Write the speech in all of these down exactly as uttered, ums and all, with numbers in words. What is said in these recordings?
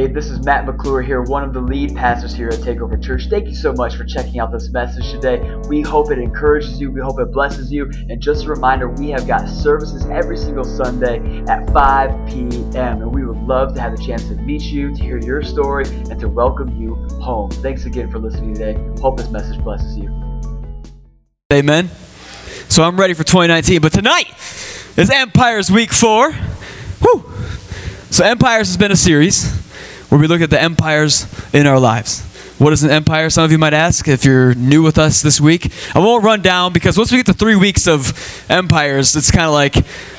Hey, this is Matt McClure here, one of the lead pastors here at Takeover Church. Thank you so much for checking out this message today. We hope it encourages you. We hope it blesses you. And just a reminder, we have got services every single Sunday at five p m And we would love to have the chance to meet you, to hear your story, and to welcome you home. Thanks again for listening today. Hope this message blesses you. Amen. So I'm ready for twenty nineteen. But tonight is Empires Week four. Woo! So Empires has been a series where we look at the empires in our lives. What is an empire? Some of you might ask if you're new with us this week. I won't run down because once we get to three weeks of empires, it's kind of like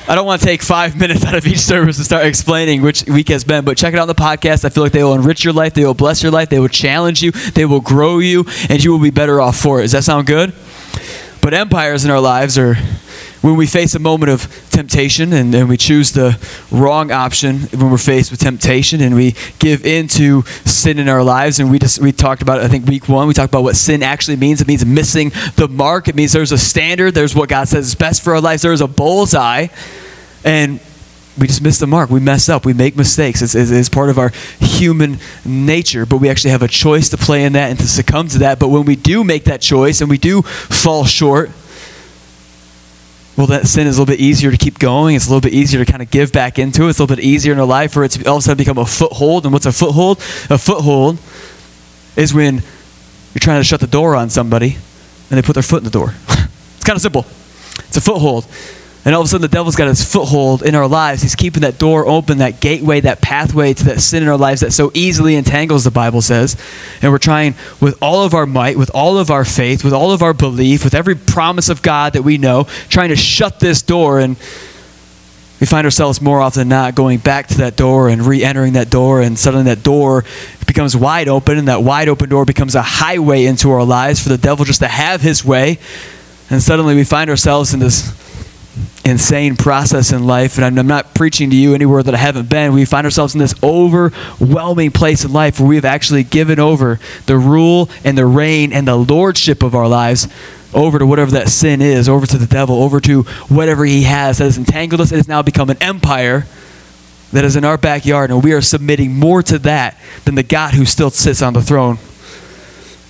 I don't want to take five minutes out of each service to start explaining which week has been, but check it out on the podcast. I feel like they will enrich your life. They will bless your life. They will challenge you. They will grow you, and you will be better off for it. Does that sound good? But empires in our lives are when we face a moment of temptation and, and we choose the wrong option when we're faced with temptation and we give in to sin in our lives. And we just we talked about, I think, week one. We talked about what sin actually means. It means missing the mark. It means there's a standard. There's what God says is best for our lives. There is a bullseye. And we just miss the mark. We mess up. We make mistakes. It's, it's, it's part of our human nature, but we actually have a choice to play in that and to succumb to that. But when we do make that choice and we do fall short, well, that sin is a little bit easier to keep going. It's a little bit easier to kind of give back into it. It's a little bit easier in our life for it to all of a sudden become a foothold. And what's a foothold? A foothold is when you're trying to shut the door on somebody and they put their foot in the door. It's kind of simple. It's a foothold. And all of a sudden the devil's got his foothold in our lives. He's keeping that door open, that gateway, that pathway to that sin in our lives that so easily entangles, the Bible says. And we're trying with all of our might, with all of our faith, with all of our belief, with every promise of God that we know, trying to shut this door. And we find ourselves more often than not going back to that door and re-entering that door, and suddenly that door becomes wide open, and that wide open door becomes a highway into our lives for the devil just to have his way. And suddenly we find ourselves in this insane process in life, and I'm not preaching to you anywhere that I haven't been. We find ourselves in this overwhelming place in life where we've actually given over the rule and the reign and the lordship of our lives over to whatever that sin is, over to the devil, over to whatever he has that has entangled us. It has now become an empire that is in our backyard, and we are submitting more to that than the God who still sits on the throne.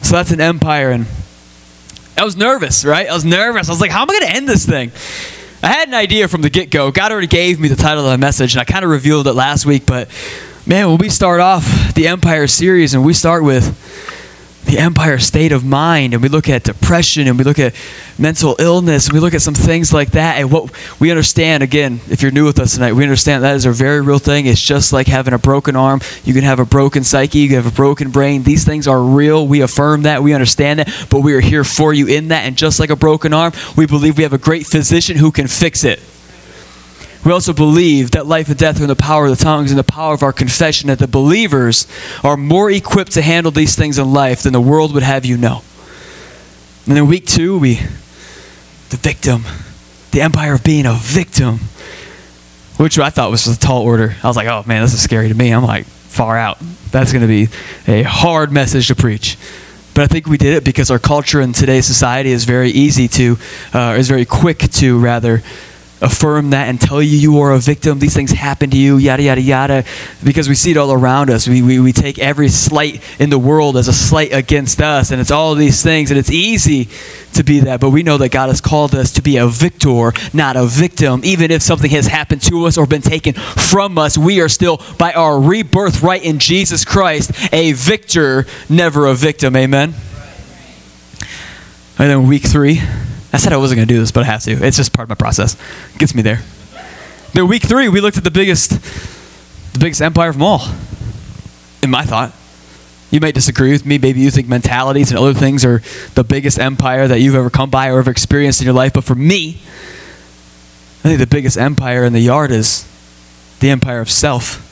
So that's an empire, and I was nervous, right? I was nervous. I was like, how am I going to end this thing? I had an idea from the get-go. God already gave me the title of the message, and I kind of revealed it last week, but man, when we start off the Empire series and we start with the Empire state of mind, and we look at depression, and we look at mental illness, and we look at some things like that, and what we understand, again, if you're new with us tonight, we understand that is a very real thing. It's just like having a broken arm. You can have a broken psyche. You can have a broken brain. These things are real. We affirm that. We understand that, but we are here for you in that, and just like a broken arm, we believe we have a great physician who can fix it. We also believe that life and death are in the power of the tongues and the power of our confession, that the believers are more equipped to handle these things in life than the world would have you know. And then week two, we, the victim, the empire of being a victim, which I thought was a tall order. I was like, oh man, this is scary to me. I'm like, far out. That's going to be a hard message to preach. But I think we did it because our culture in today's society is very easy to, uh, is very quick to rather, affirm that and tell you you are a victim. These things happen to you, yada, yada, yada, because we see it all around us. We, we, we take every slight in the world as a slight against us, and it's all these things, and it's easy to be that, but we know that God has called us to be a victor, not a victim. Even if something has happened to us or been taken from us, we are still, by our rebirth right in Jesus Christ, a victor, never a victim. Amen? And then week three, I said I wasn't going to do this, but I have to. It's just part of my process. It gets me there. Then week three, we looked at the biggest, the biggest empire from all, in my thought. You may disagree with me. Maybe you think mentalities and other things are the biggest empire that you've ever come by or ever experienced in your life. But for me, I think the biggest empire in the yard is the empire of self.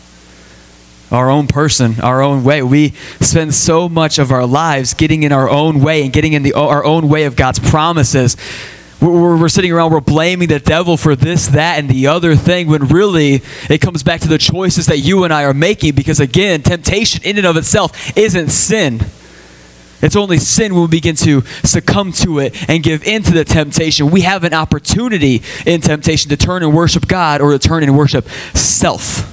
Our own person, our own way. We spend so much of our lives getting in our own way and getting in the, our own way of God's promises. We're, we're sitting around, we're blaming the devil for this, that, and the other thing, when really it comes back to the choices that you and I are making, because again, temptation in and of itself isn't sin. It's only sin when we begin to succumb to it and give in to the temptation. We have an opportunity in temptation to turn and worship God or to turn and worship self.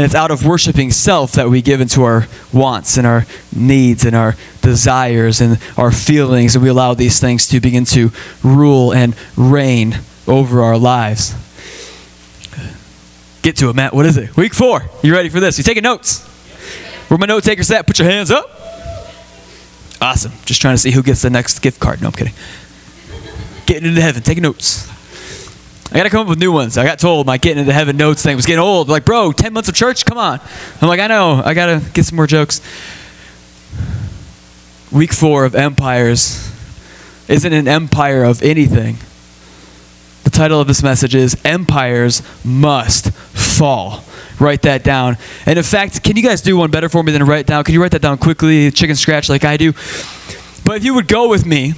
And it's out of worshiping self that we give into our wants and our needs and our desires and our feelings. And we allow these things to begin to rule and reign over our lives. Get to it, Matt. What is it? Week four. You ready for this? You taking notes? Where my note takers at? Put your hands up. Awesome. Just trying to see who gets the next gift card. No, I'm kidding. Getting into heaven. Taking notes. I got to come up with new ones. I got told my getting into heaven notes thing was getting old. Like, bro, ten months of church? Come on. I'm like, I know. I got to get some more jokes. Week four of Empires isn't an empire of anything. The title of this message is Empires Must Fall. Write that down. And in fact, can you guys do one better for me than write down? Can you write that down quickly, chicken scratch like I do? But if you would go with me,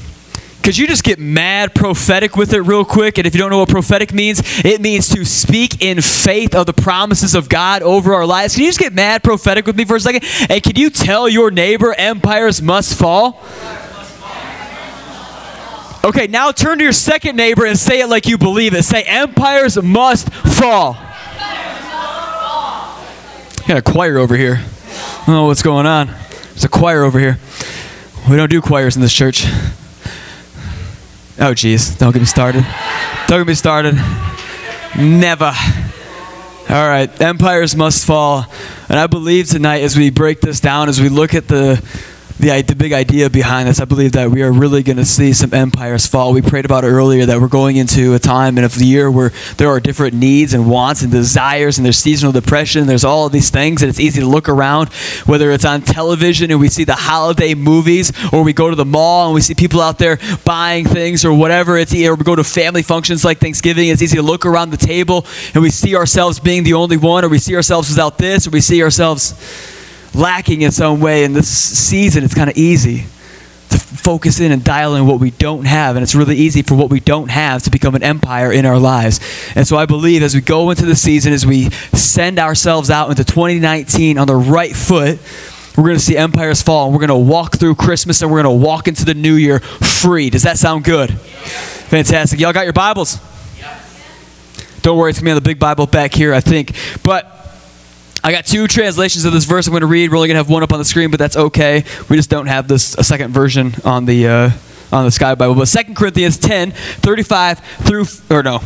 could you just get mad prophetic with it real quick? And if you don't know what prophetic means, it means to speak in faith of the promises of God over our lives. Can you just get mad prophetic with me for a second? And can you tell your neighbor, empires must fall? Okay, now turn to your second neighbor and say it like you believe it. Say, empires must fall. I got a choir over here. I don't know what's going on. There's a choir over here. We don't do choirs in this church. Oh, geez. Don't get me started. Don't get me started. Never. All right. Empires must fall. And I believe tonight, as we break this down, as we look at the The, the big idea behind this, I believe that we are really going to see some empires fall. We prayed about it earlier that we're going into a time and of the year where there are different needs and wants and desires, and there's seasonal depression, and there's all of these things, and it's easy to look around, whether it's on television and we see the holiday movies, or we go to the mall and we see people out there buying things or whatever. It's Or we go to family functions like Thanksgiving. It's easy to look around the table and we see ourselves being the only one, or we see ourselves without this, or we see ourselves lacking in some way. In this season, it's kind of easy to focus in and dial in what we don't have, and it's really easy for what we don't have to become an empire in our lives. And so I believe as we go into the season, as we send ourselves out into twenty nineteen on the right foot, we're going to see empires fall, and we're going to walk through Christmas, and we're going to walk into the new year free. Does that sound good? Yeah. Fantastic. Y'all got your Bibles? Yeah. Don't worry, it's going to be on the big Bible back here, I think. But I got two translations of this verse I'm going to read. We're only going to have one up on the screen, but that's okay. We just don't have this a second version on the uh, on the Sky Bible. But Second Corinthians ten, thirty-five through, or no.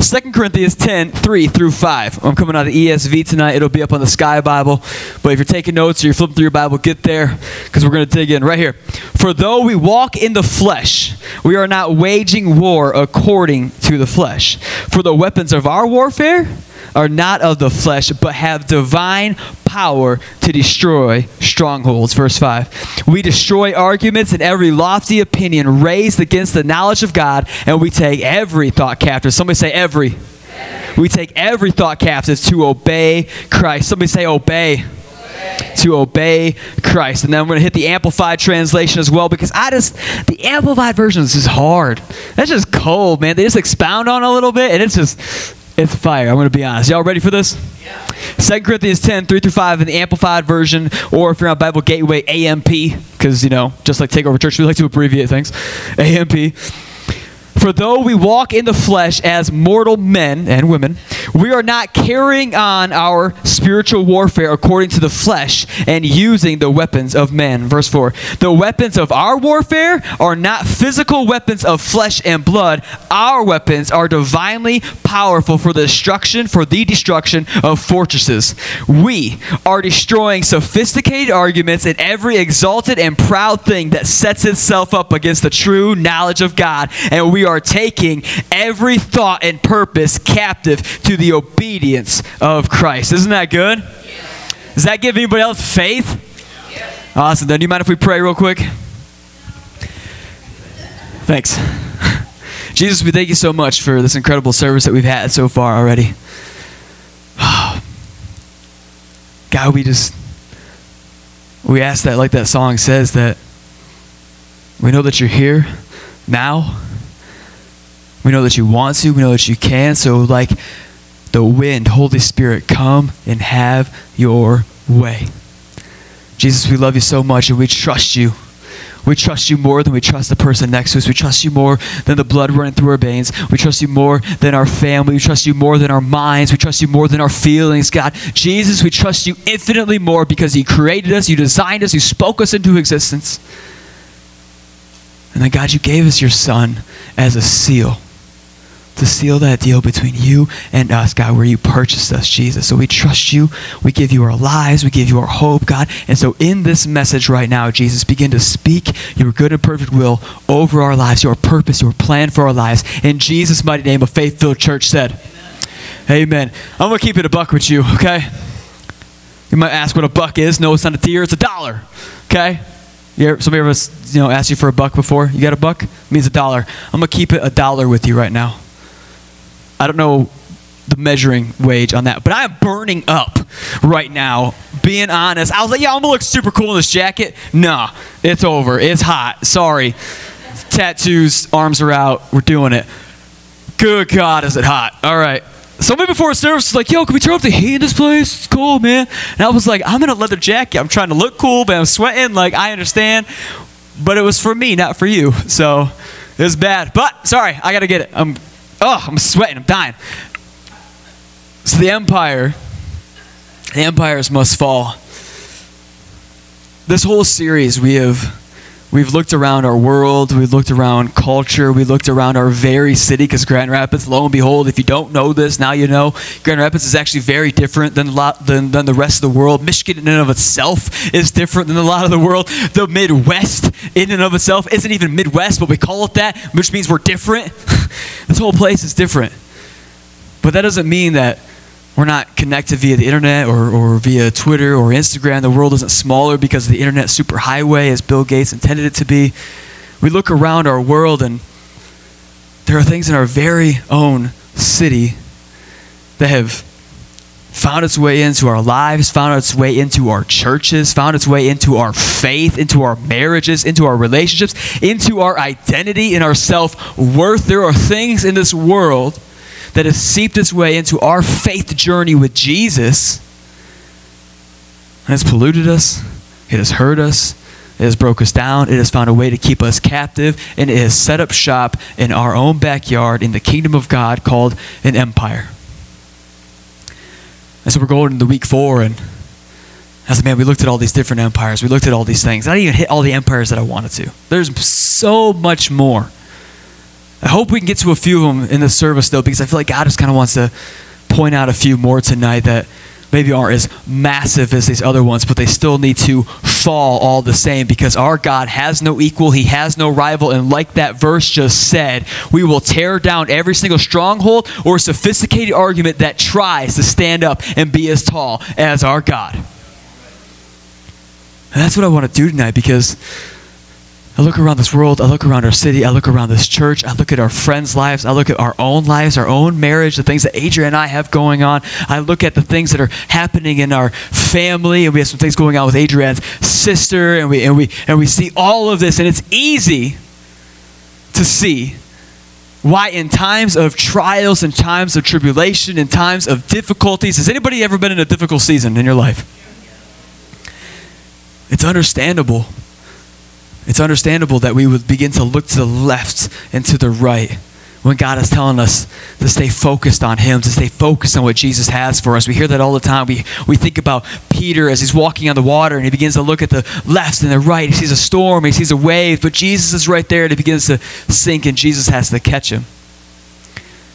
Second Corinthians ten, three through five. I'm coming out of E S V tonight. It'll be up on the Sky Bible. But if you're taking notes or you're flipping through your Bible, get there, because we're going to dig in right here. For though we walk in the flesh, we are not waging war according to the flesh. For the weapons of our warfare are not of the flesh, but have divine power to destroy strongholds. Verse five. We destroy arguments and every lofty opinion raised against the knowledge of God, and we take every thought captive. Somebody say every. every. We take every thought captive to obey Christ. Somebody say obey. obey. To obey Christ. And then I'm going to hit the Amplified translation as well, because I just, the Amplified version is just hard. That's just cold, man. They just expound on it a little bit, and it's just... it's fire. I'm going to be honest. Y'all ready for this? Yeah. Second Corinthians ten, three through five in the Amplified version, or if you're on Bible Gateway, A M P, because, you know, just like Takeover Church, we like to abbreviate things. A M P. For though we walk in the flesh as mortal men and women, we are not carrying on our spiritual warfare according to the flesh and using the weapons of men. Verse four. The weapons of our warfare are not physical weapons of flesh and blood. Our weapons are divinely powerful for the destruction, for the destruction of fortresses. We are destroying sophisticated arguments and every exalted and proud thing that sets itself up against the true knowledge of God. And we are taking every thought and purpose captive to the obedience of Christ. Isn't that good? Yeah. Does that give anybody else faith? Yeah. Awesome. Then do you mind if we pray real quick? Thanks. Jesus, we thank you so much for this incredible service that we've had so far already. God, we just, we ask that, like that song says, that we know that you're here now. We know that you want to. We know that you can. So like the wind, Holy Spirit, come and have your way. Jesus, we love you so much, and we trust you. We trust you more than we trust the person next to us. We trust you more than the blood running through our veins. We trust you more than our family. We trust you more than our minds. We trust you more than our feelings, God. Jesus, we trust you infinitely more because you created us, you designed us, you spoke us into existence. And then, God, you gave us your son as a seal, to seal that deal between you and us, God, where you purchased us, Jesus. So we trust you. We give you our lives. We give you our hope, God. And so in this message right now, Jesus, begin to speak your good and perfect will over our lives, your purpose, your plan for our lives. In Jesus' mighty name, a faith-filled church said, amen. Amen. I'm going to keep it a buck with you, okay? You might ask what a buck is. No, it's not a deer. It's a dollar, okay? You ever, somebody ever you know, asked you for a buck before? You got a buck? It means a dollar. I'm going to keep it a dollar with you right now. I don't know the measuring wage on that, but I am burning up right now, being honest. I was like, yeah, I'm going to look super cool in this jacket. Nah, it's over. It's hot. Sorry. Tattoos, arms are out. We're doing it. Good God, is it hot. All right. Somebody before service was like, yo, can we turn up the heat in this place? It's cool, man. And I was like, I'm in a leather jacket. I'm trying to look cool, but I'm sweating. Like, I understand. But it was for me, not for you. So it was bad. But sorry, I got to get it. I'm Oh, I'm sweating. I'm dying. So the empire, the empires must fall. This whole series, we have, we've looked around our world. We've looked around culture. We looked around our very city, because Grand Rapids, lo and behold, if you don't know this, now you know. Grand Rapids is actually very different than, lot, than, than the rest of the world. Michigan in and of itself is different than a lot of the world. The Midwest in and of itself isn't even Midwest, but we call it that, which means we're different. This whole place is different. But that doesn't mean that we're not connected via the internet or, or via Twitter or Instagram. The world isn't smaller because of the internet superhighway as Bill Gates intended it to be. We look around our world and there are things in our very own city that have found its way into our lives, found its way into our churches, found its way into our faith, into our marriages, into our relationships, into our identity and our self-worth. There are things in this world that has seeped its way into our faith journey with Jesus and has polluted us, it has hurt us, it has broke us down, it has found a way to keep us captive, and it has set up shop in our own backyard in the kingdom of God called an empire. And so we're going into week four, and I said, man, we looked at all these different empires, we looked at all these things. I didn't even hit all the empires that I wanted to. There's so much more. I hope we can get to a few of them in this service, though, because I feel like God just kind of wants to point out a few more tonight that maybe aren't as massive as these other ones, but they still need to fall all the same, because our God has no equal, he has no rival, and like that verse just said, we will tear down every single stronghold or sophisticated argument that tries to stand up and be as tall as our God. And that's what I want to do tonight, because I look around this world, I look around our city, I look around this church, I look at our friends' lives, I look at our own lives, our own marriage, the things that Adrian and I have going on. I look at the things that are happening in our family, and we have some things going on with Adrian's sister, and we, and we, and we see all of this, and it's easy to see why in times of trials, in times of tribulation, in times of difficulties, has anybody ever been in a difficult season in your life? It's understandable. It's understandable that we would begin to look to the left and to the right when God is telling us to stay focused on him, to stay focused on what Jesus has for us. We hear that all the time. We, we think about Peter as he's walking on the water and he begins to look at the left and the right. He sees a storm, he sees a wave, but Jesus is right there and he begins to sink and Jesus has to catch him.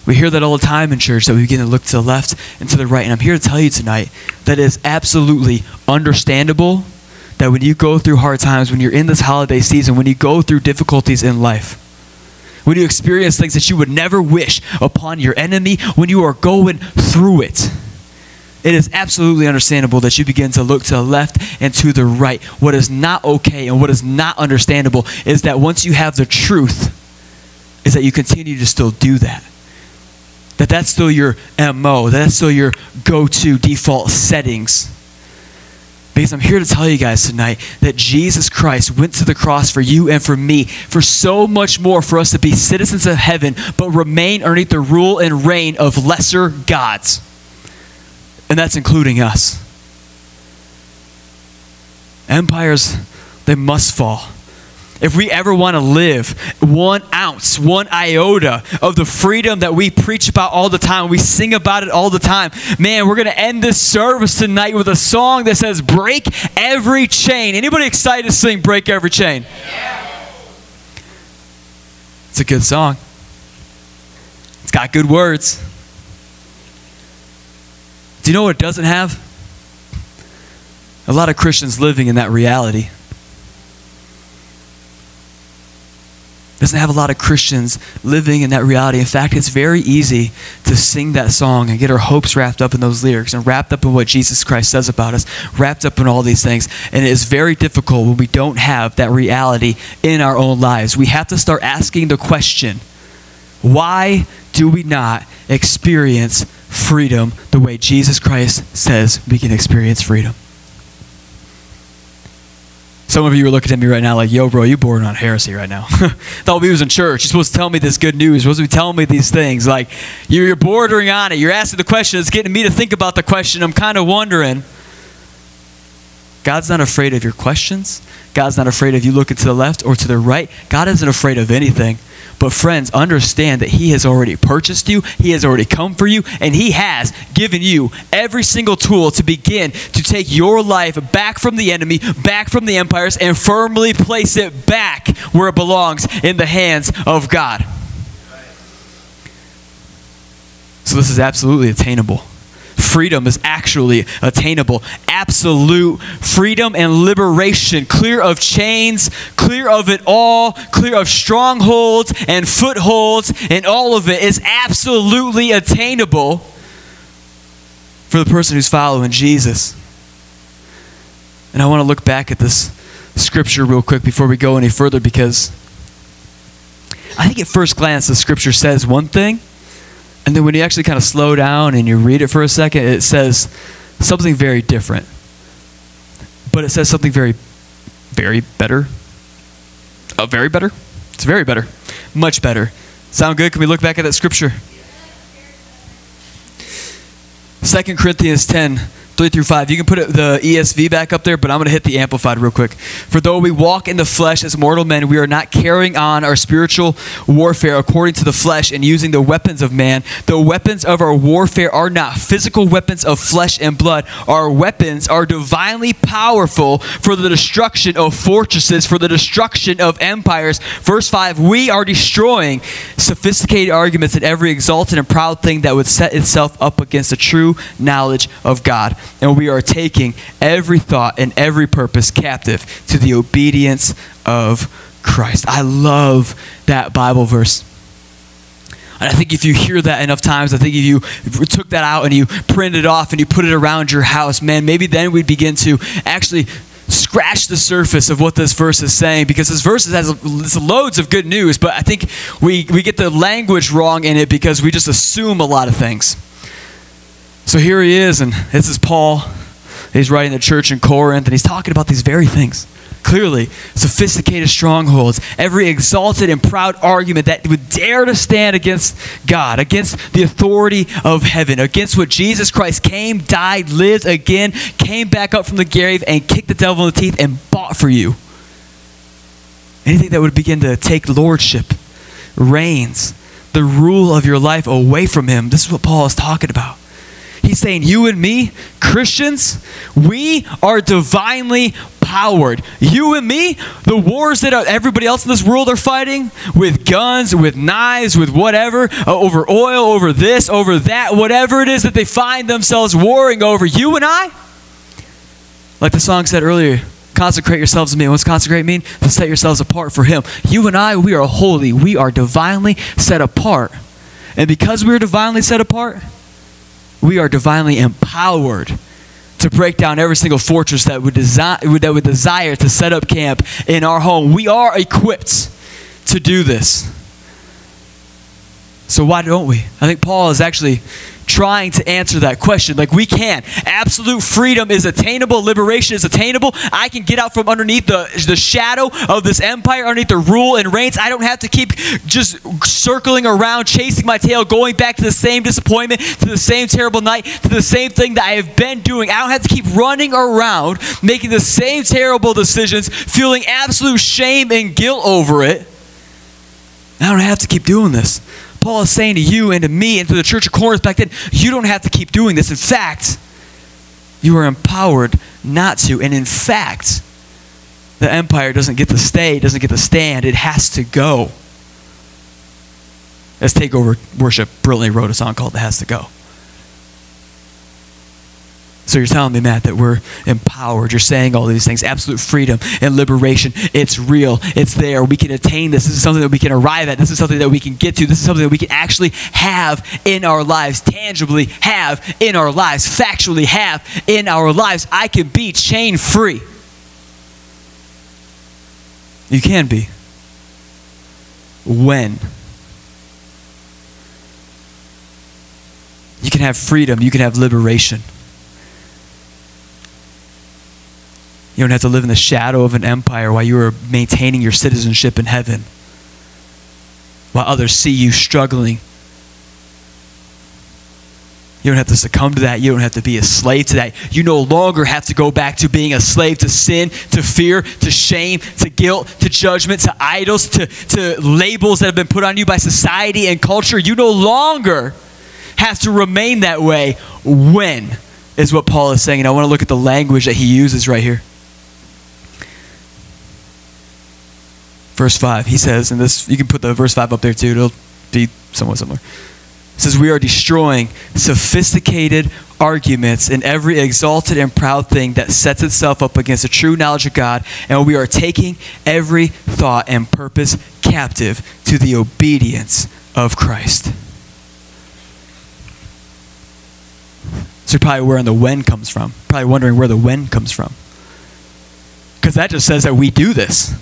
We hear that all the time in church, that we begin to look to the left and to the right. And I'm here to tell you tonight that it is absolutely understandable that when you go through hard times, when you're in this holiday season, when you go through difficulties in life, when you experience things that you would never wish upon your enemy, when you are going through it, it is absolutely understandable that you begin to look to the left and to the right. What is not okay and what is not understandable is that once you have the truth, is that you continue to still do that. That that's still your M O, that that's still your go-to default settings. Because I'm here to tell you guys tonight that Jesus Christ went to the cross for you and for me, for so much more, for us to be citizens of heaven, but remain underneath the rule and reign of lesser gods. And that's including us. Empires, they must fall. If we ever want to live one ounce, one iota of the freedom that we preach about all the time, we sing about it all the time, man, we're going to end this service tonight with a song that says, Break Every Chain. Anybody excited to sing Break Every Chain? Yeah. It's a good song. It's got good words. Do you know what it doesn't have? A lot of Christians living in that reality. Doesn't have a lot of Christians living in that reality. In fact, it's very easy to sing that song and get our hopes wrapped up in those lyrics and wrapped up in what Jesus Christ says about us, wrapped up in all these things. And it is very difficult when we don't have that reality in our own lives. We have to start asking the question, why do we not experience freedom the way Jesus Christ says we can experience freedom? Some of you are looking at me right now like, yo, bro, you bordering on heresy right now. Thought we was in church. You're supposed to tell me this good news. You're supposed to be telling me these things. Like, you're bordering on it. You're asking the question. It's getting me to think about the question. I'm kind of wondering. God's not afraid of your questions. God's not afraid of you looking to the left or to the right. God isn't afraid of anything. But friends, understand that he has already purchased you. He has already come for you. And he has given you every single tool to begin to take your life back from the enemy, back from the empires, and firmly place it back where it belongs, in the hands of God. So this is absolutely attainable. Freedom is actually attainable. Absolute freedom and liberation, clear of chains, clear of it all, clear of strongholds and footholds, and all of it is absolutely attainable for the person who's following Jesus. And I want to look back at this scripture real quick before we go any further, because I think at first glance the scripture says one thing, and then when you actually kind of slow down and you read it for a second, it says something very different. But it says something very, very better. Oh, very better? It's very better. Much better. Sound good? Can we look back at that scripture? Second Corinthians ten, three through five. You can put the E S V back up there, but I'm going to hit the Amplified real quick. For though we walk in the flesh as mortal men, we are not carrying on our spiritual warfare according to the flesh and using the weapons of man. The weapons of our warfare are not physical weapons of flesh and blood. Our weapons are divinely powerful for the destruction of fortresses, for the destruction of empires. Verse five, we are destroying sophisticated arguments and every exalted and proud thing that would set itself up against the true knowledge of God. And we are taking every thought and every purpose captive to the obedience of Christ. I love that Bible verse. And I think if you hear that enough times, I think if you took that out and you printed it off and you put it around your house, man, maybe then we'd begin to actually scratch the surface of what this verse is saying, because this verse has loads of good news, but I think we, we get the language wrong in it because we just assume a lot of things. So here he is, and this is Paul. He's writing the church in Corinth, and he's talking about these very things. Clearly, sophisticated strongholds, every exalted and proud argument that would dare to stand against God, against the authority of heaven, against what Jesus Christ came, died, lived again, came back up from the grave, and kicked the devil in the teeth and bought for you. Anything that would begin to take lordship, reigns, the rule of your life away from him. This is what Paul is talking about. He's saying, you and me, Christians, we are divinely powered. You and me, the wars that everybody else in this world are fighting, with guns, with knives, with whatever, uh, over oil, over this, over that, whatever it is that they find themselves warring over, you and I, like the song said earlier, consecrate yourselves to me. What's consecrate mean? To set yourselves apart for him. You and I, we are holy. We are divinely set apart. And because we are divinely set apart, we are divinely empowered to break down every single fortress that would, desi- that would desire to set up camp in our home. We are equipped to do this. So why don't we? I think Paul is actually trying to answer that question. Like, we can. Absolute freedom is attainable. Liberation is attainable. I can get out from underneath the, the shadow of this empire, underneath the rule and reigns. I don't have to keep just circling around, chasing my tail, going back to the same disappointment, to the same terrible night, to the same thing that I have been doing. I don't have to keep running around, making the same terrible decisions, feeling absolute shame and guilt over it. I don't have to keep doing this. Paul is saying to you and to me and to the church of Corinth back then, you don't have to keep doing this. In fact, you are empowered not to. And in fact, the empire doesn't get to stay. It doesn't get to stand. It has to go. As Takeover Worship brilliantly wrote a song called It Has to Go. So you're telling me, Matt, that we're empowered. You're saying all these things. Absolute freedom and liberation. It's real. It's there. We can attain this. This is something that we can arrive at. This is something that we can get to. This is something that we can actually have in our lives, tangibly have in our lives, factually have in our lives. I can be chain free. You can be. When? You can have freedom. You can have liberation. You don't have to live in the shadow of an empire while you are maintaining your citizenship in heaven, while others see you struggling. You don't have to succumb to that. You don't have to be a slave to that. You no longer have to go back to being a slave to sin, to fear, to shame, to guilt, to judgment, to idols, to, to labels that have been put on you by society and culture. You no longer have to remain that way. When? Is what Paul is saying. And I want to look at the language that he uses right here. Verse five, he says, and this, you can put the verse five up there too. It'll be somewhat similar. It says, we are destroying sophisticated arguments and every exalted and proud thing that sets itself up against the true knowledge of God. And we are taking every thought and purpose captive to the obedience of Christ. So you're probably wondering where the when comes from. Probably wondering where the when comes from. Because that just says that we do this.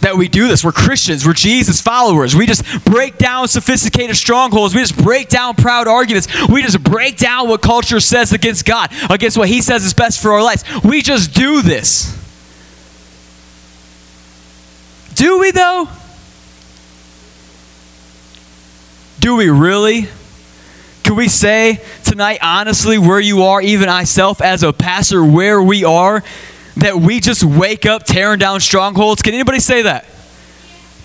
That we do this. We're Christians. We're Jesus followers. We just break down sophisticated strongholds. We just break down proud arguments. We just break down what culture says against God, against what he says is best for our lives. We just do this. Do we though? Do we really? Can we say tonight, honestly, where you are, even myself as a pastor, where we are, that we just wake up tearing down strongholds? Can anybody say that?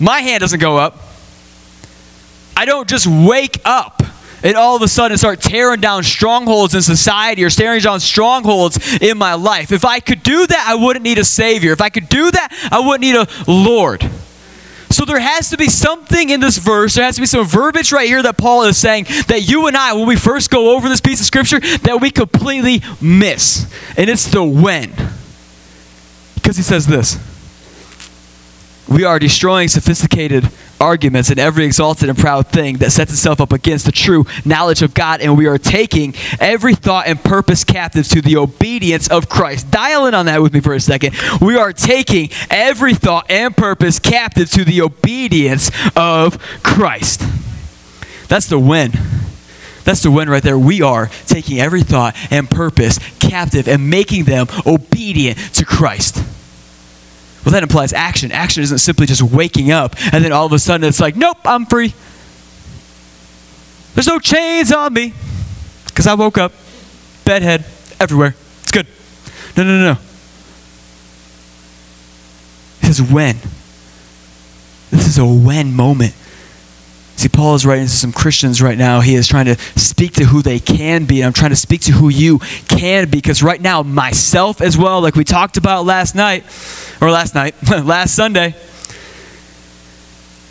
My hand doesn't go up. I don't just wake up and all of a sudden start tearing down strongholds in society or tearing down strongholds in my life. If I could do that, I wouldn't need a Savior. If I could do that, I wouldn't need a Lord. So there has to be something in this verse, there has to be some verbiage right here that Paul is saying that you and I, when we first go over this piece of scripture, that we completely miss. And it's the when. Because he says this, we are destroying sophisticated arguments and every exalted and proud thing that sets itself up against the true knowledge of God, and we are taking every thought and purpose captive to the obedience of Christ. Dial in on that with me for a second. We are taking every thought and purpose captive to the obedience of Christ. That's the win. That's the win right there. We are taking every thought and purpose captive and making them obedient to Christ. Well, that implies action. Action isn't simply just waking up and then all of a sudden it's like, nope, I'm free. There's no chains on me because I woke up, bedhead, everywhere. It's good. No, no, no, no. He says when. This is a when moment. See, Paul is writing to some Christians right now. He is trying to speak to who they can be. And I'm trying to speak to who you can be. Because right now, myself as well, like we talked about last night, or last night, last Sunday,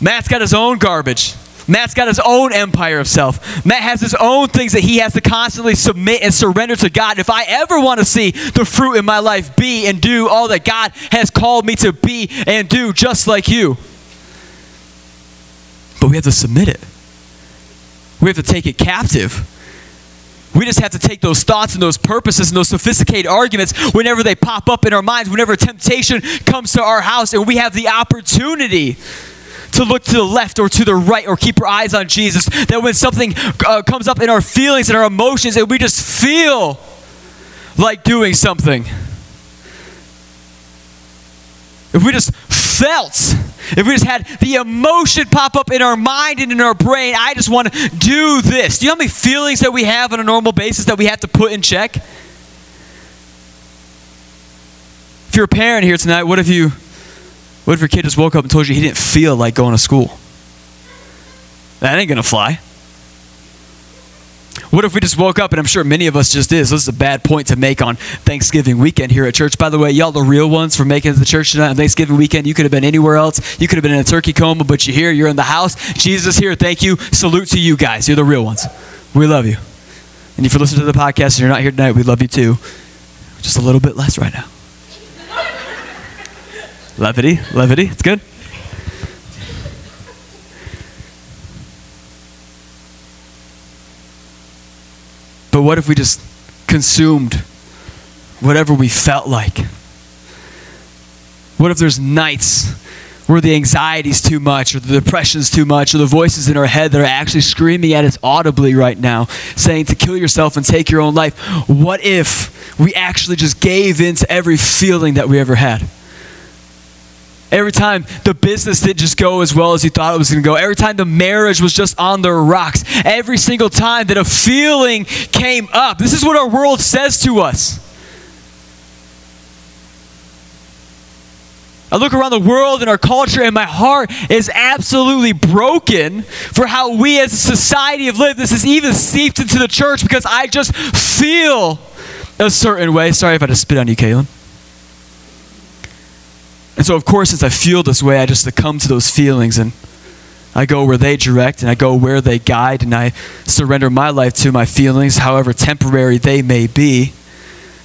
Matt's got his own garbage. Matt's got his own empire of self. Matt has his own things that he has to constantly submit and surrender to God. And if I ever want to see the fruit in my life be and do all that God has called me to be and do, just like you, but we have to submit it. We have to take it captive. We just have to take those thoughts and those purposes and those sophisticated arguments whenever they pop up in our minds, whenever temptation comes to our house, and we have the opportunity to look to the left or to the right or keep our eyes on Jesus. That when something uh, comes up in our feelings and our emotions and we just feel like doing something, if we just felt, if we just had the emotion pop up in our mind and in our brain, I just want to do this. Do you know how many feelings that we have on a normal basis that we have to put in check? If you're a parent here tonight, what if you, what if your kid just woke up and told you he didn't feel like going to school? That ain't going to fly. What if we just woke up, and I'm sure many of us just did. So this is a bad point to make on Thanksgiving weekend here at church. By the way, y'all the real ones for making it to the church tonight on Thanksgiving weekend. You could have been anywhere else. You could have been in a turkey coma, but you're here. You're in the house. Jesus here. Thank you. Salute to you guys. You're the real ones. We love you. And if you're listening to the podcast and you're not here tonight, we love you too. Just a little bit less right now. Levity. Levity. It's good. But what if we just consumed whatever we felt like? What if there's nights where the anxiety's too much or the depression's too much or the voices in our head that are actually screaming at us audibly right now saying to kill yourself and take your own life? What if we actually just gave in to every feeling that we ever had? Every time the business didn't just go as well as you thought it was going to go. Every time the marriage was just on the rocks. Every single time that a feeling came up. This is what our world says to us. I look around the world and our culture and my heart is absolutely broken for how we as a society have lived. This has even seeped into the church because I just feel a certain way. Sorry if I just spit on you, Caitlin. And so, of course, since I feel this way, I just succumb to those feelings and I go where they direct and I go where they guide and I surrender my life to my feelings, however temporary they may be.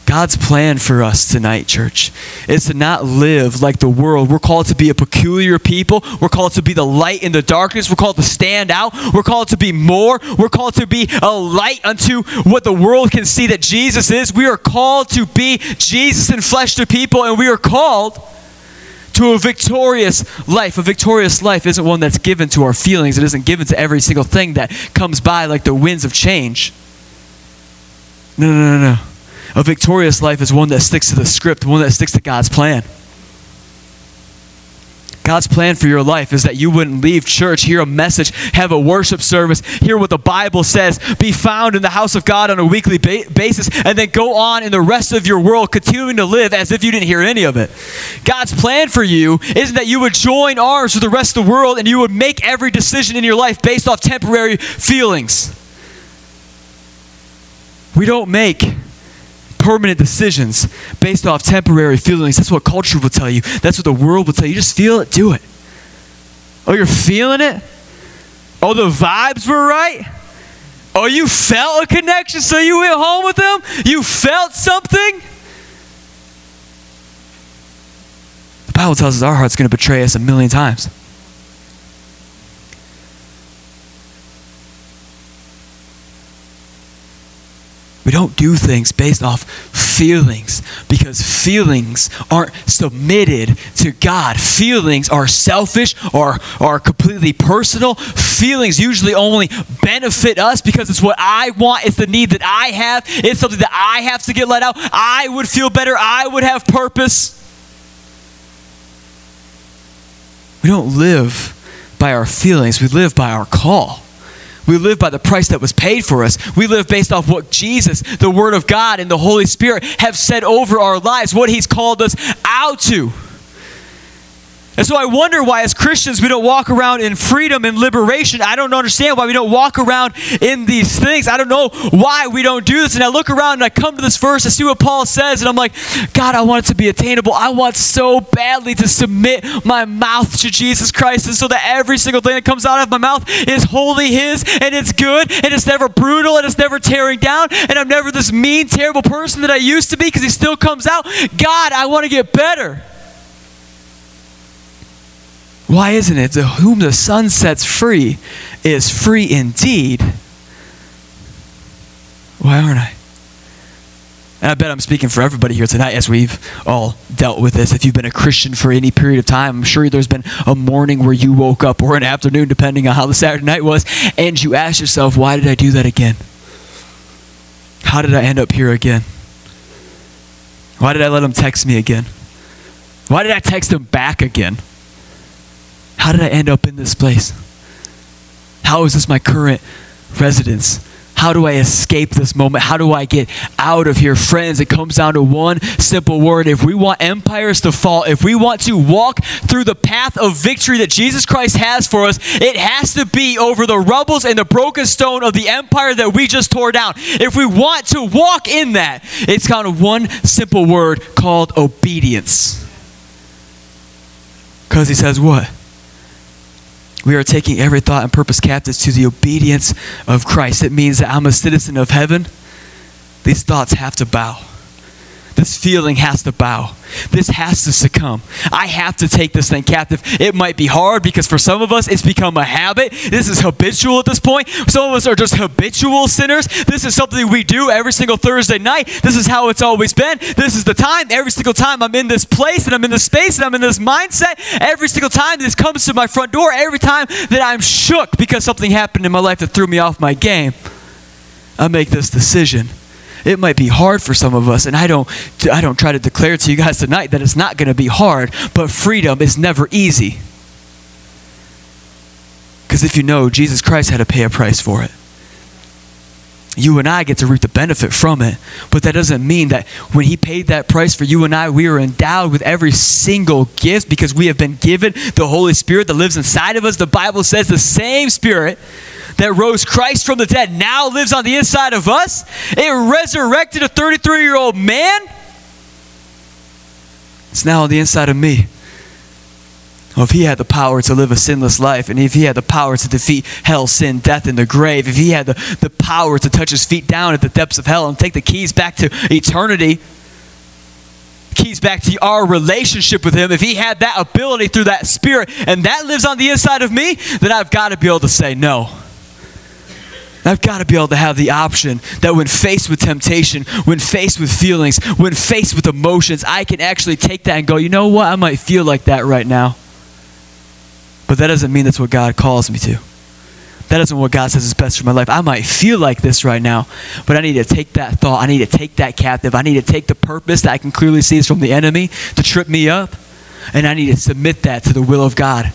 God's plan for us tonight, church, is to not live like the world. We're called to be a peculiar people. We're called to be the light in the darkness. We're called to stand out. We're called to be more. We're called to be a light unto what the world can see that Jesus is. We are called to be Jesus in flesh to people, and we are called to a victorious life. A victorious life isn't one that's given to our feelings. It isn't given to every single thing that comes by like the winds of change. No, no, no, no. A victorious life is one that sticks to the script, one that sticks to God's plan. God's plan for your life is that you wouldn't leave church, hear a message, have a worship service, hear what the Bible says, be found in the house of God on a weekly ba- basis, and then go on in the rest of your world continuing to live as if you didn't hear any of it. God's plan for you isn't that you would join arms with the rest of the world and you would make every decision in your life based off temporary feelings. We don't make permanent decisions based off temporary feelings. That's what culture will tell you. That's what the world will tell you. Just feel it, do it. Oh, you're feeling it? Oh, the vibes were right? Oh, you felt a connection, so you went home with them? You felt something? The Bible tells us our heart's going to betray us a million times. We don't do things based off feelings because feelings aren't submitted to God. Feelings are selfish or are completely personal. Feelings usually only benefit us because it's what I want. It's the need that I have. It's something that I have to get let out. I would feel better. I would have purpose. We don't live by our feelings. We live by our call. We live by the price that was paid for us. We live based off what Jesus, the Word of God, and the Holy Spirit have said over our lives, what He's called us out to. And so I wonder why as Christians we don't walk around in freedom and liberation. I don't understand why we don't walk around in these things. I don't know why we don't do this. And I look around and I come to this verse and see what Paul says. And I'm like, God, I want it to be attainable. I want so badly to submit my mouth to Jesus Christ. And so that every single thing that comes out of my mouth is wholly His and it's good and it's never brutal and it's never tearing down. And I'm never this mean, terrible person that I used to be because He still comes out. God, I want to get better. Why isn't it? To whom the Son sets free is free indeed. Why aren't I? And I bet I'm speaking for everybody here tonight as we've all dealt with this. If you've been a Christian for any period of time, I'm sure there's been a morning where you woke up, or an afternoon, depending on how the Saturday night was, and you asked yourself, why did I do that again? How did I end up here again? Why did I let him text me again? Why did I text him back again? How did I end up in this place? How is this my current residence? How do I escape this moment? How do I get out of here? Friends, it comes down to one simple word. If we want empires to fall, if we want to walk through the path of victory that Jesus Christ has for us, it has to be over the rubbles and the broken stone of the empire that we just tore down. If we want to walk in that, it's down to one simple word called obedience. Because he says what? We are taking every thought and purpose captive to the obedience of Christ. It means that I'm a citizen of heaven. These thoughts have to bow. This feeling has to bow. This has to succumb. I have to take this thing captive. It might be hard because for some of us, it's become a habit. This is habitual at this point. Some of us are just habitual sinners. This is something we do every single Thursday night. This is how it's always been. This is the time. Every single time I'm in this place and I'm in this space and I'm in this mindset, every single time this comes to my front door, every time that I'm shook because something happened in my life that threw me off my game, I make this decision. It might be hard for some of us, and I don't, I don't try to declare to you guys tonight that it's not going to be hard, but freedom is never easy. Because if you know, Jesus Christ had to pay a price for it. You and I get to reap the benefit from it, but that doesn't mean that when he paid that price for you and I, we are endowed with every single gift because we have been given the Holy Spirit that lives inside of us. The Bible says the same Spirit that rose Christ from the dead now lives on the inside of us. It resurrected a thirty-three-year-old man. It's now on the inside of me. Well, if he had the power to live a sinless life, and if he had the power to defeat hell, sin, death, and the grave, if he had the, the power to touch his feet down at the depths of hell and take the keys back to eternity, keys back to our relationship with him, if he had that ability through that Spirit, and that lives on the inside of me, then I've got to be able to say no. I've got to be able to have the option that when faced with temptation, when faced with feelings, when faced with emotions, I can actually take that and go, you know what, I might feel like that right now. But that doesn't mean that's what God calls me to. That isn't what God says is best for my life. I might feel like this right now, but I need to take that thought. I need to take that captive. I need to take the purpose that I can clearly see is from the enemy to trip me up, and I need to submit that to the will of God.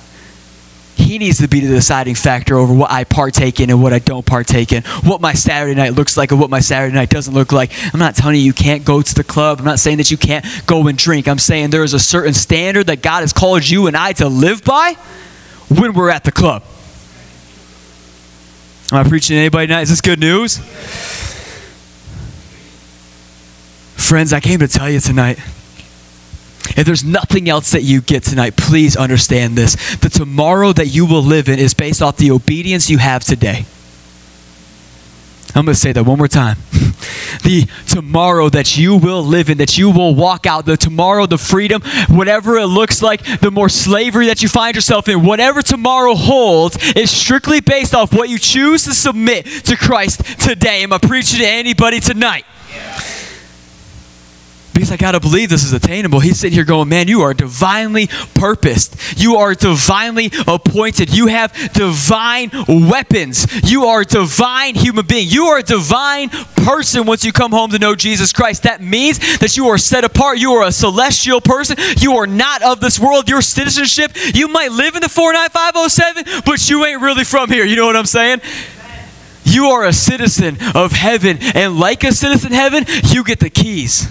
He needs to be the deciding factor over what I partake in and what I don't partake in, what my Saturday night looks like and what my Saturday night doesn't look like. I'm not telling you you can't go to the club. I'm not saying that you can't go and drink. I'm saying there is a certain standard that God has called you and I to live by when we're at the club. Am I preaching to anybody tonight? Is this good news? Friends, I came to tell you tonight, if there's nothing else that you get tonight, please understand this. The tomorrow that you will live in is based off the obedience you have today. I'm going to say that one more time. The tomorrow that you will live in, that you will walk out, the tomorrow, the freedom, whatever it looks like, the more slavery that you find yourself in, whatever tomorrow holds is strictly based off what you choose to submit to Christ today. Am I preaching to anybody tonight? Yeah. Because I got to believe this is attainable. He's sitting here going, man, you are divinely purposed. You are divinely appointed. You have divine weapons. You are a divine human being. You are a divine person once you come home to know Jesus Christ. That means that you are set apart. You are a celestial person. You are not of this world. Your citizenship, you might live in the four nine five oh seven, but you ain't really from here. You know what I'm saying? You are a citizen of heaven. And like a citizen of heaven, you get the keys.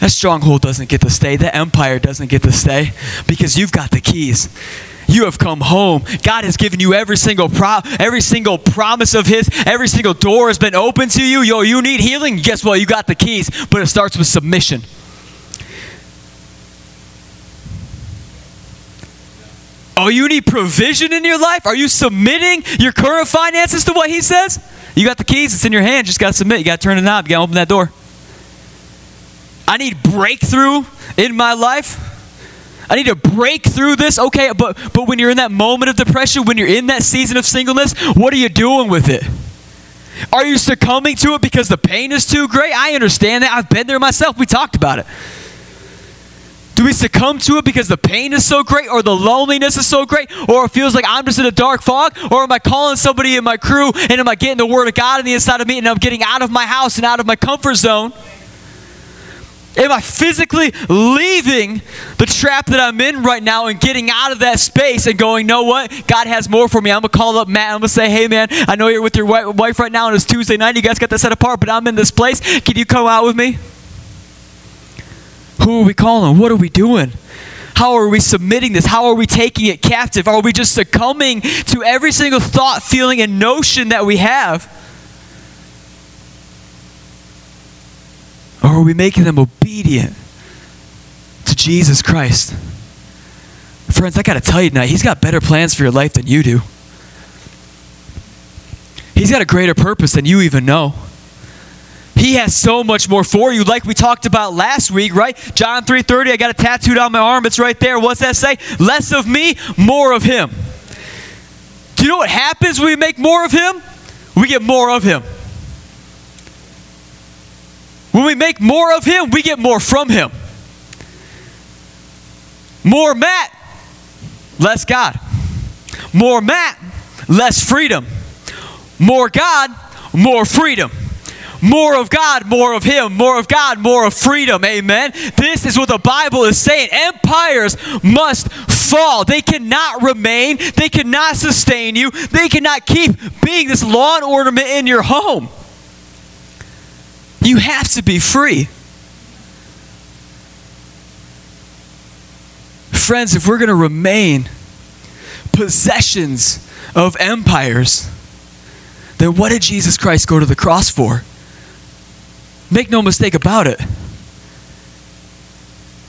That stronghold doesn't get to stay. That empire doesn't get to stay because you've got the keys. You have come home. God has given you every single pro- every single promise of his. Every single door has been open to you. Yo, you need healing? Guess what? You got the keys, but it starts with submission. Oh, you need provision in your life? Are you submitting your current finances to what he says? You got the keys. It's in your hand. You just got to submit. You got to turn the knob. You got to open that door. I need breakthrough in my life. I need to break through this. Okay, but, but when you're in that moment of depression, when you're in that season of singleness, what are you doing with it? Are you succumbing to it because the pain is too great? I understand that. I've been there myself. We talked about it. Do we succumb to it because the pain is so great, or the loneliness is so great, or it feels like I'm just in a dark fog? Or am I calling somebody in my crew, and am I getting the Word of God on the inside of me, and I'm getting out of my house and out of my comfort zone? Am I physically leaving the trap that I'm in right now and getting out of that space and going, know what? God has more for me. I'm going to call up Matt. I'm going to say, hey, man, I know you're with your wife right now, and it's Tuesday night. You guys got that set apart, but I'm in this place. Can you come out with me? Who are we calling? What are we doing? How are we submitting this? How are we taking it captive? Are we just succumbing to every single thought, feeling, and notion that we have? Or are we making them obedient to Jesus Christ? Friends, I got to tell you tonight, He's got better plans for your life than you do. He's got a greater purpose than you even know. He has so much more for you, like we talked about last week, right? John three thirty, I got it tattooed on my arm. It's right there. What's that say? Less of me, more of Him. Do you know what happens when we make more of Him? We get more of Him. When we make more of Him, we get more from Him. More Matt, less God. More Matt, less freedom. More God, more freedom. More of God, more of Him. More of God, more of freedom. Amen. This is what the Bible is saying. Empires must fall. They cannot remain. They cannot sustain you. They cannot keep being this lawn ornament in your home. You have to be free. Friends, if we're going to remain possessions of empires, then what did Jesus Christ go to the cross for? Make no mistake about it.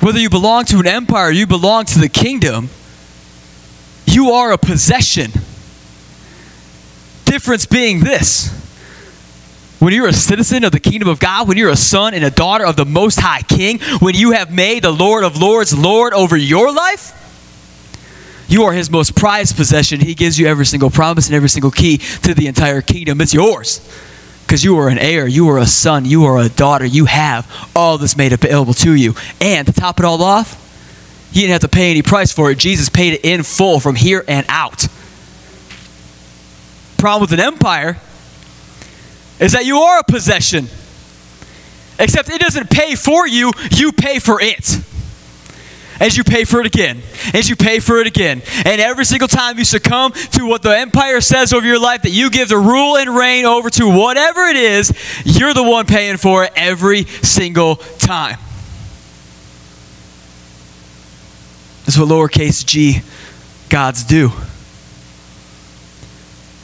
Whether you belong to an empire, you belong to the kingdom, you are a possession. Difference being this. When you're a citizen of the kingdom of God, when you're a son and a daughter of the Most High King, when you have made the Lord of Lords Lord over your life, you are His most prized possession. He gives you every single promise and every single key to the entire kingdom. It's yours. Because you are an heir, you are a son, you are a daughter, you have all this made available to you. And to top it all off, you didn't have to pay any price for it. Jesus paid it in full from here and out. Problem with an empire is that you are a possession. Except it doesn't pay for you, you pay for it. As you pay for it again, as you pay for it again. And every single time you succumb to what the empire says over your life, that you give the rule and reign over to whatever it is, you're the one paying for it every single time. That's what lowercase g gods do.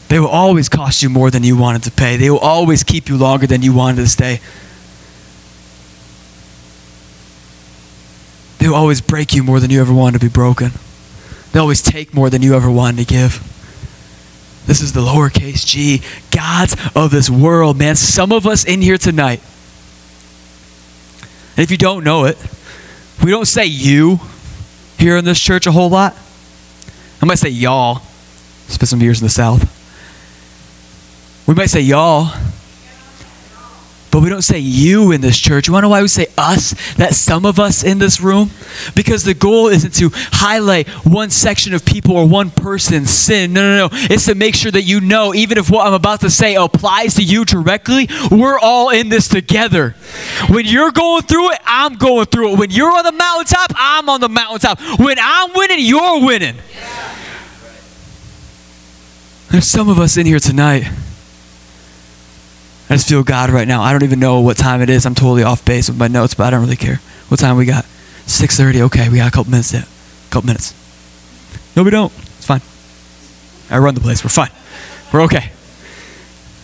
They will always cost you more than you wanted to pay. They will always keep you longer than you wanted to stay. They will always break you more than you ever wanted to be broken. They always take more than you ever wanted to give. This is the lowercase g gods of this world, man. Some of us in here tonight, and if you don't know it, we don't say you here in this church a whole lot. I might say y'all. Spent some years in the South. We might say y'all. But we don't say you in this church. You want to know why we say us? That's some of us in this room? Because the goal isn't to highlight one section of people or one person's sin. No, no, no. It's to make sure that you know, even if what I'm about to say applies to you directly, we're all in this together. When you're going through it, I'm going through it. When you're on the mountaintop, I'm on the mountaintop. When I'm winning, you're winning. Yeah. There's some of us in here tonight. I just feel God right now. I don't even know what time it is. I'm totally off base with my notes, but I don't really care. What time we got? six thirty. Okay, we got a couple minutes yet. A couple minutes. No, we don't. It's fine. I run the place. We're fine. We're okay.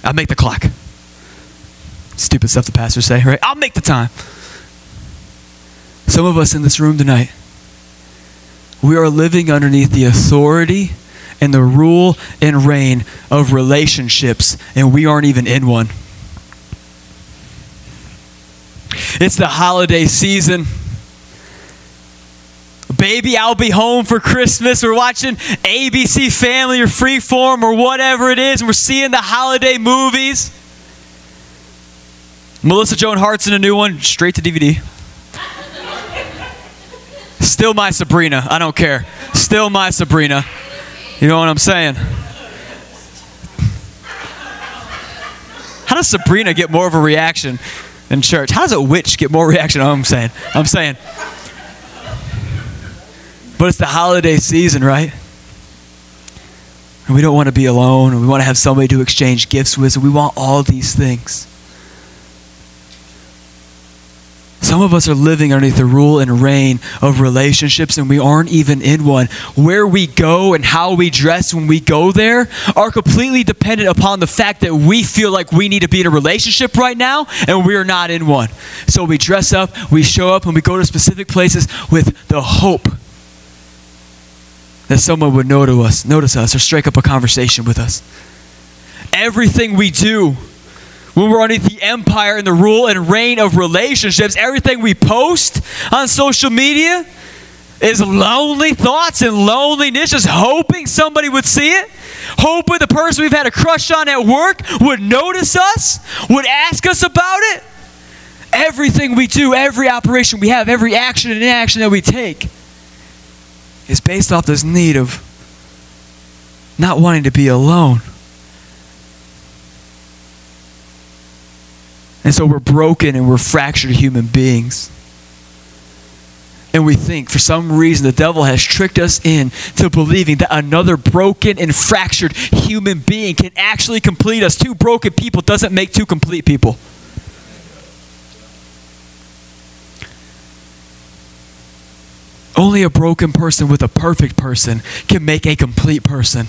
I'll make the clock. Stupid stuff the pastors say, right? I'll make the time. Some of us in this room tonight, we are living underneath the authority and the rule and reign of relationships, and we aren't even in one. It's the holiday season. Baby, I'll be home for Christmas. We're watching A B C Family or Freeform or whatever it is, and we're seeing the holiday movies. Melissa Joan Hart's in a new one, straight to D V D. Still my Sabrina. I don't care. Still my Sabrina. You know what I'm saying? How does Sabrina get more of a reaction than church? How does a witch get more reaction? I'm saying. I'm saying. But it's the holiday season, right? And we don't want to be alone. And we want to have somebody to exchange gifts with. And we want all these things. Some of us are living underneath the rule and reign of relationships, and we aren't even in one. Where we go and how we dress when we go there are completely dependent upon the fact that we feel like we need to be in a relationship right now, and we are not in one. So we dress up, we show up, and we go to specific places with the hope that someone would notice us, notice us or strike up a conversation with us. Everything we do when we're underneath the empire and the rule and reign of relationships, everything we post on social media is lonely thoughts and loneliness, just hoping somebody would see it, hoping the person we've had a crush on at work would notice us, would ask us about it. Everything we do, every operation we have, every action and inaction that we take is based off this need of not wanting to be alone. And so we're broken and we're fractured human beings. And we think for some reason the devil has tricked us into believing that another broken and fractured human being can actually complete us. Two broken people doesn't make two complete people. Only a broken person with a perfect person can make a complete person.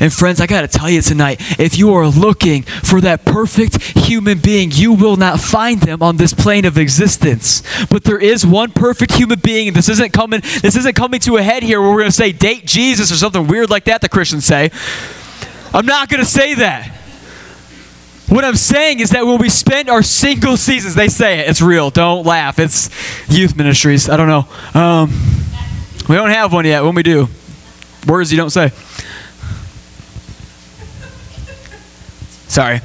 And friends, I got to tell you tonight, if you are looking for that perfect human being, you will not find them on this plane of existence. But there is one perfect human being, and this isn't coming, this isn't coming to a head here where we're going to say, date Jesus or something weird like that the Christians say. I'm not going to say that. What I'm saying is that when we spend our single seasons, they say it, it's real, don't laugh. It's youth ministries, I don't know. Um, we don't have one yet, when we do, words you don't say. Sorry.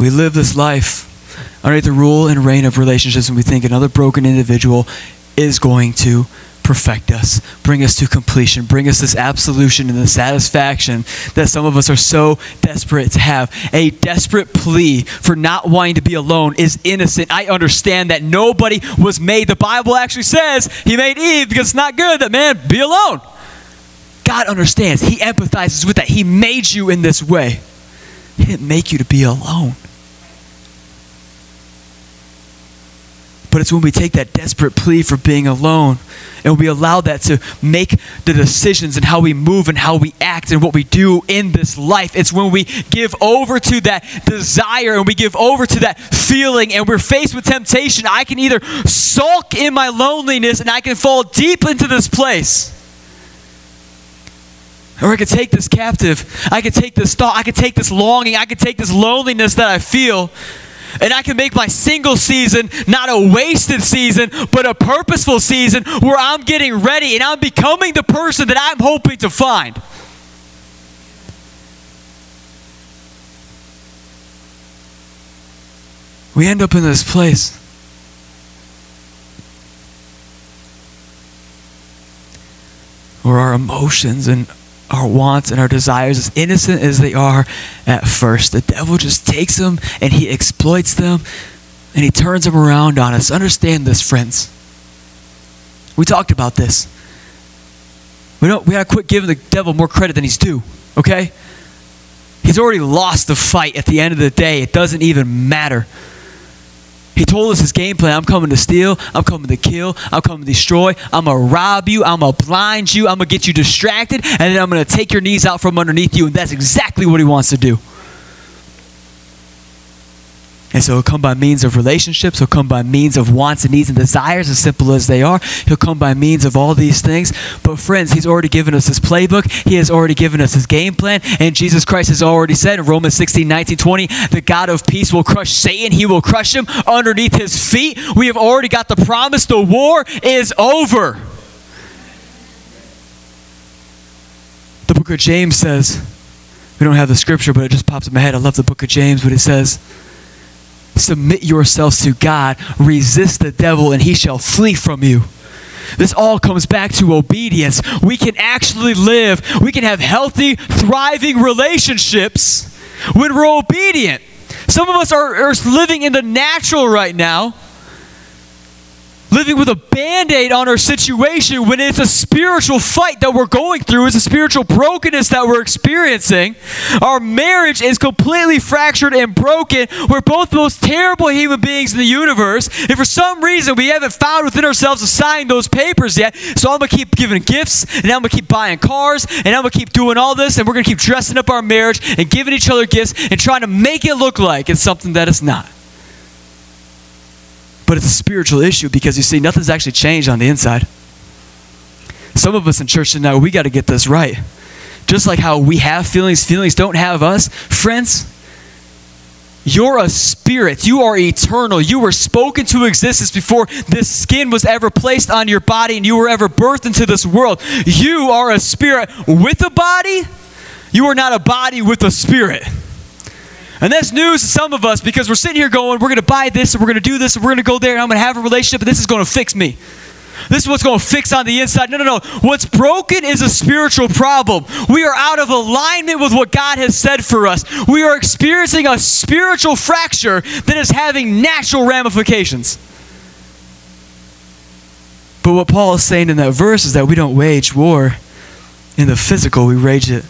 We live this life underneath the rule and reign of relationships, and we think another broken individual is going to perfect us, bring us to completion, bring us this absolution and the satisfaction that some of us are so desperate to have. A desperate plea for not wanting to be alone is innocent. I understand that nobody was made. The Bible actually says he made Eve because it's not good that man be alone. God understands. He empathizes with that. He made you in this way. He didn't make you to be alone. But it's when we take that desperate plea for being alone and we allow that to make the decisions and how we move and how we act and what we do in this life. It's when we give over to that desire and we give over to that feeling and we're faced with temptation. I can either sulk in my loneliness and I can fall deep into this place. Or I could take this captive, I could take this thought, I could take this longing, I could take this loneliness that I feel, and I can make my single season not a wasted season, but a purposeful season where I'm getting ready and I'm becoming the person that I'm hoping to find. We end up in this place. Where our emotions and our wants and our desires, as innocent as they are at first, the devil just takes them and he exploits them and he turns them around on us. Understand this, friends. We talked about this. We don't. We gotta quit giving the devil more credit than he's due, okay? He's already lost the fight at the end of the day. It doesn't even matter. He told us his game plan. I'm coming to steal. I'm coming to kill. I'm coming to destroy. I'm going to rob you. I'm going to blind you. I'm going to get you distracted. And then I'm going to take your knees out from underneath you. And that's exactly what he wants to do. And so he'll come by means of relationships. He'll come by means of wants and needs and desires, as simple as they are. He'll come by means of all these things. But friends, he's already given us his playbook. He has already given us his game plan. And Jesus Christ has already said in Romans sixteen, nineteen, twenty, the God of peace will crush Satan. He will crush him underneath his feet. We have already got the promise. The war is over. The book of James says, We don't have the scripture, but it just pops in my head. I love the book of James, but it says, submit yourselves to God, resist the devil, and he shall flee from you. This all comes back to obedience. We can actually live, we can have healthy, thriving relationships when we're obedient. Some of us are, are living in the natural right now, living with a band-aid on our situation when it's a spiritual fight that we're going through. It's a spiritual brokenness that we're experiencing. Our marriage is completely fractured and broken. We're both the most terrible human beings in the universe. And for some reason, we haven't found within ourselves to sign those papers yet. So I'm going to keep giving gifts, and I'm going to keep buying cars, and I'm going to keep doing all this, and we're going to keep dressing up our marriage and giving each other gifts and trying to make it look like it's something that it's not. But it's a spiritual issue because, you see, nothing's actually changed on the inside. Some of us in church tonight, we got to get this right. Just like how we have feelings, feelings don't have us. Friends, you're a spirit. You are eternal. You were spoken to existence before this skin was ever placed on your body and you were ever birthed into this world. You are a spirit with a body. You are not a body with a spirit. And that's news to some of us because we're sitting here going, we're going to buy this and we're going to do this and we're going to go there and I'm going to have a relationship and this is going to fix me. This is what's going to fix on the inside. No, no, no. What's broken is a spiritual problem. We are out of alignment with what God has said for us. We are experiencing a spiritual fracture that is having natural ramifications. But what Paul is saying in that verse is that we don't wage war in the physical. We wage it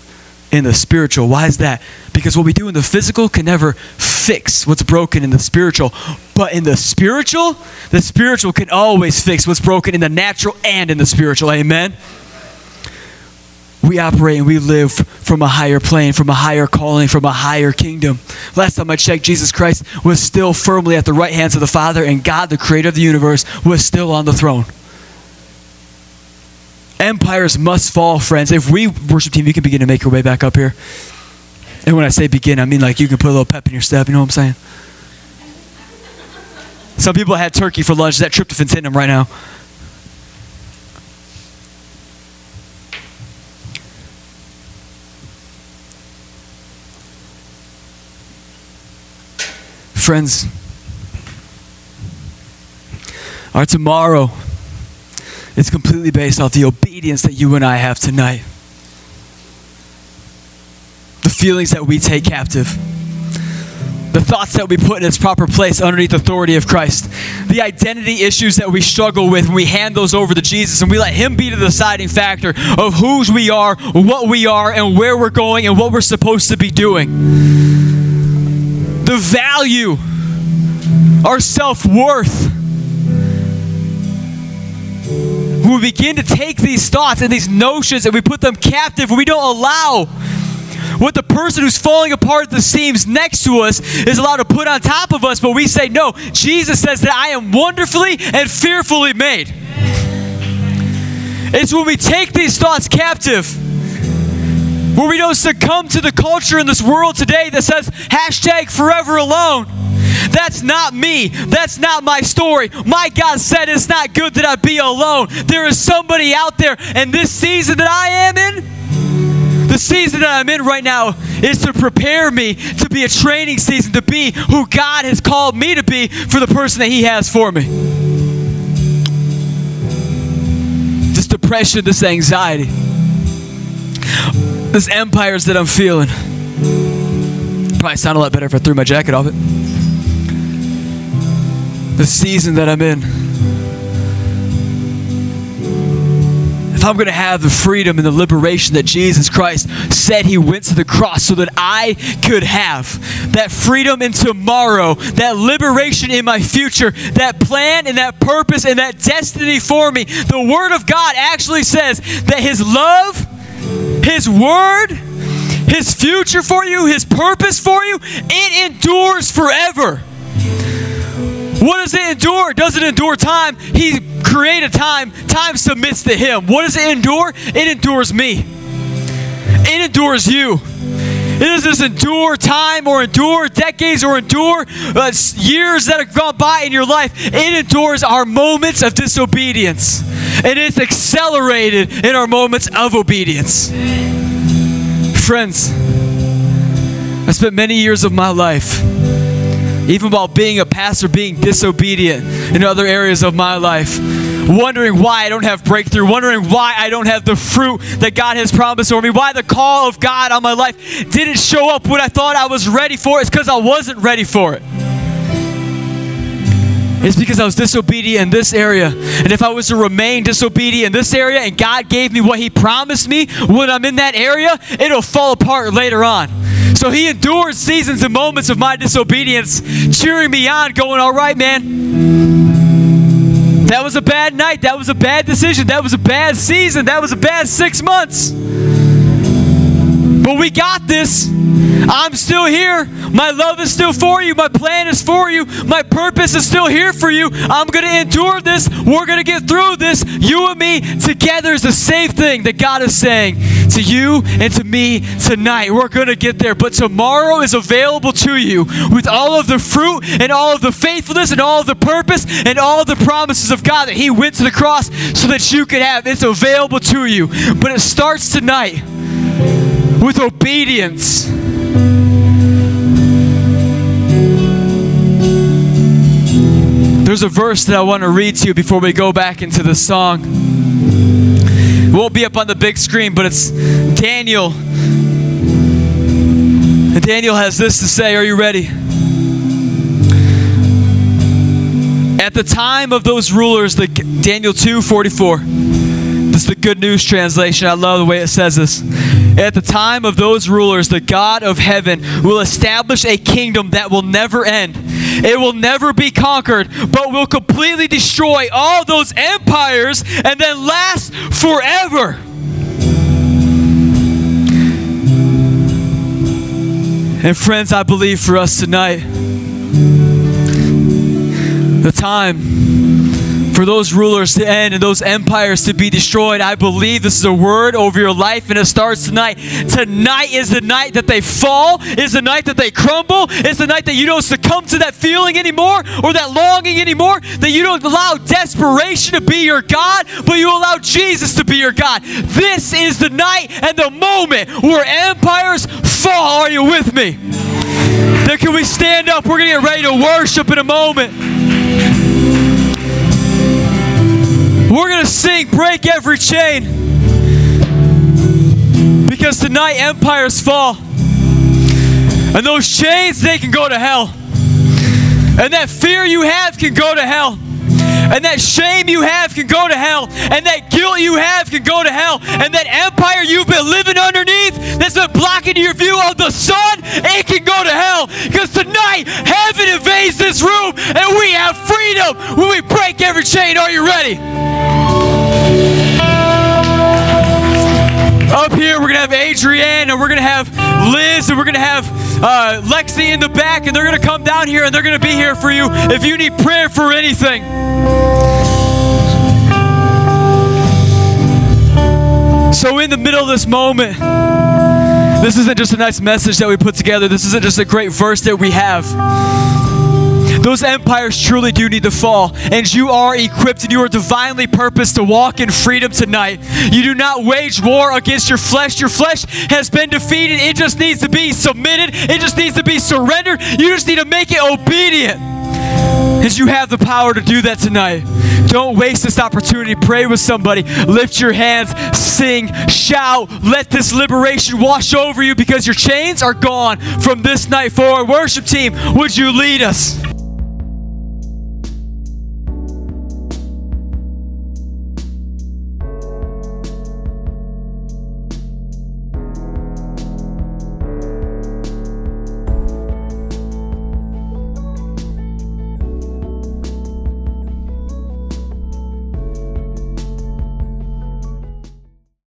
in the spiritual. Why is that? Because what we do in the physical can never fix what's broken in the spiritual. But in the spiritual, the spiritual can always fix what's broken in the natural and in the spiritual. Amen? We operate and we live from a higher plane, from a higher calling, from a higher kingdom. Last time I checked, Jesus Christ was still firmly at the right hands of the Father, and God, the creator of the universe, was still on the throne. Empires must fall, friends. If we, worship team, you can begin to make your way back up here. And when I say begin, I mean like you can put a little pep in your step. You know what I'm saying? Some people had turkey for lunch. That tryptophan's hitting them right now. Friends, our tomorrow, it's completely based off the obedience that you and I have tonight. The feelings that we take captive. The thoughts that we put in its proper place underneath the authority of Christ. The identity issues that we struggle with when we hand those over to Jesus and we let Him be the deciding factor of whose we are, what we are, and where we're going and what we're supposed to be doing. The value, our self-worth. When we begin to take these thoughts and these notions and we put them captive, we don't allow what the person who's falling apart at the seams next to us is allowed to put on top of us, but we say, no, Jesus says that I am wonderfully and fearfully made. It's when we take these thoughts captive, where we don't succumb to the culture in this world today that says, hashtag forever alone. That's not me. That's not my story. My God said it's not good that I be alone. There is somebody out there, and this season that I am in, the season that I'm in right now is to prepare me to be a training season, to be who God has called me to be for the person that He has for me. This depression, this anxiety, this empires that I'm feeling. Probably sound a lot better if I threw my jacket off it. The season that I'm in. If I'm going to have the freedom and the liberation that Jesus Christ said He went to the cross so that I could have, that freedom in tomorrow, that liberation in my future, that plan and that purpose and that destiny for me, the Word of God actually says that His love, His Word, His future for you, His purpose for you, it endures forever. What does it endure? Does it endure time? He created time. Time submits to Him. What does it endure? It endures me. It endures you. It doesn't just endure time or endure decades or endure uh, years that have gone by in your life. It endures our moments of disobedience. And it's accelerated in our moments of obedience. Friends, I spent many years of my life, even while being a pastor, being disobedient in other areas of my life, wondering why I don't have breakthrough, wondering why I don't have the fruit that God has promised for me, why the call of God on my life didn't show up when I thought I was ready for it. It's because I wasn't ready for it. It's because I was disobedient in this area. And if I was to remain disobedient in this area and God gave me what he promised me when I'm in that area, it'll fall apart later on. So he endures seasons and moments of my disobedience, cheering me on, going, all right, man, that was a bad night. That was a bad decision. That was a bad season. That was a bad six months. But we got this. I'm still here. My love is still for you. My plan is for you. My purpose is still here for you. I'm going to endure this. We're going to get through this. You and me together is the same thing that God is saying to you and to me tonight. We're going to get there. But tomorrow is available to you with all of the fruit and all of the faithfulness and all of the purpose and all of the promises of God that he went to the cross so that you could have. It's available to you. But it starts tonight with obedience. There's a verse that I want to read to you before we go back into the song. It won't be up on the big screen, but it's Daniel. And Daniel has this to say. Are you ready? At the time of those rulers, the Daniel two forty-four. This is the Good News Translation. I love the way it says this. At the time of those rulers, the God of heaven will establish a kingdom that will never end. It will never be conquered, but will completely destroy all those empires and then last forever. And friends, I believe for us tonight, the time for those rulers to end and those empires to be destroyed, I believe this is a word over your life, and it starts tonight. Tonight is the night that they fall, is the night that they crumble, is the night that you don't succumb to that feeling anymore or that longing anymore, that you don't allow desperation to be your God, but you allow Jesus to be your God. This is the night and the moment where empires fall. Are you with me? Then can we stand up? We're going to get ready to worship in a moment. We're going to sing Break Every Chain, because tonight empires fall, and those chains, they can go to hell, and that fear you have can go to hell, and that shame you have can go to hell, and that guilt you have can go to hell, and that empire you've been living underneath that's been blocking your view of the sun, it can go to hell, because tonight heaven invades this room and we have freedom when we break every chain. Are you ready? Up here we're going to have Adrienne, and we're going to have Liz, and we're going to have uh, Lexi in the back, and they're going to come down here and they're going to be here for you if you need prayer for anything. So in the middle of this moment, this isn't just a nice message that we put together. This isn't just a great verse that we have. Those empires truly do need to fall, and you are equipped and you are divinely purposed to walk in freedom tonight. You do not wage war against your flesh. Your flesh has been defeated. It just needs to be submitted. It just needs to be surrendered. You just need to make it obedient, and you have the power to do that tonight. Don't waste this opportunity. Pray with somebody. Lift your hands. Sing. Shout. Let this liberation wash over you, because your chains are gone from this night forward. Worship team, would you lead us?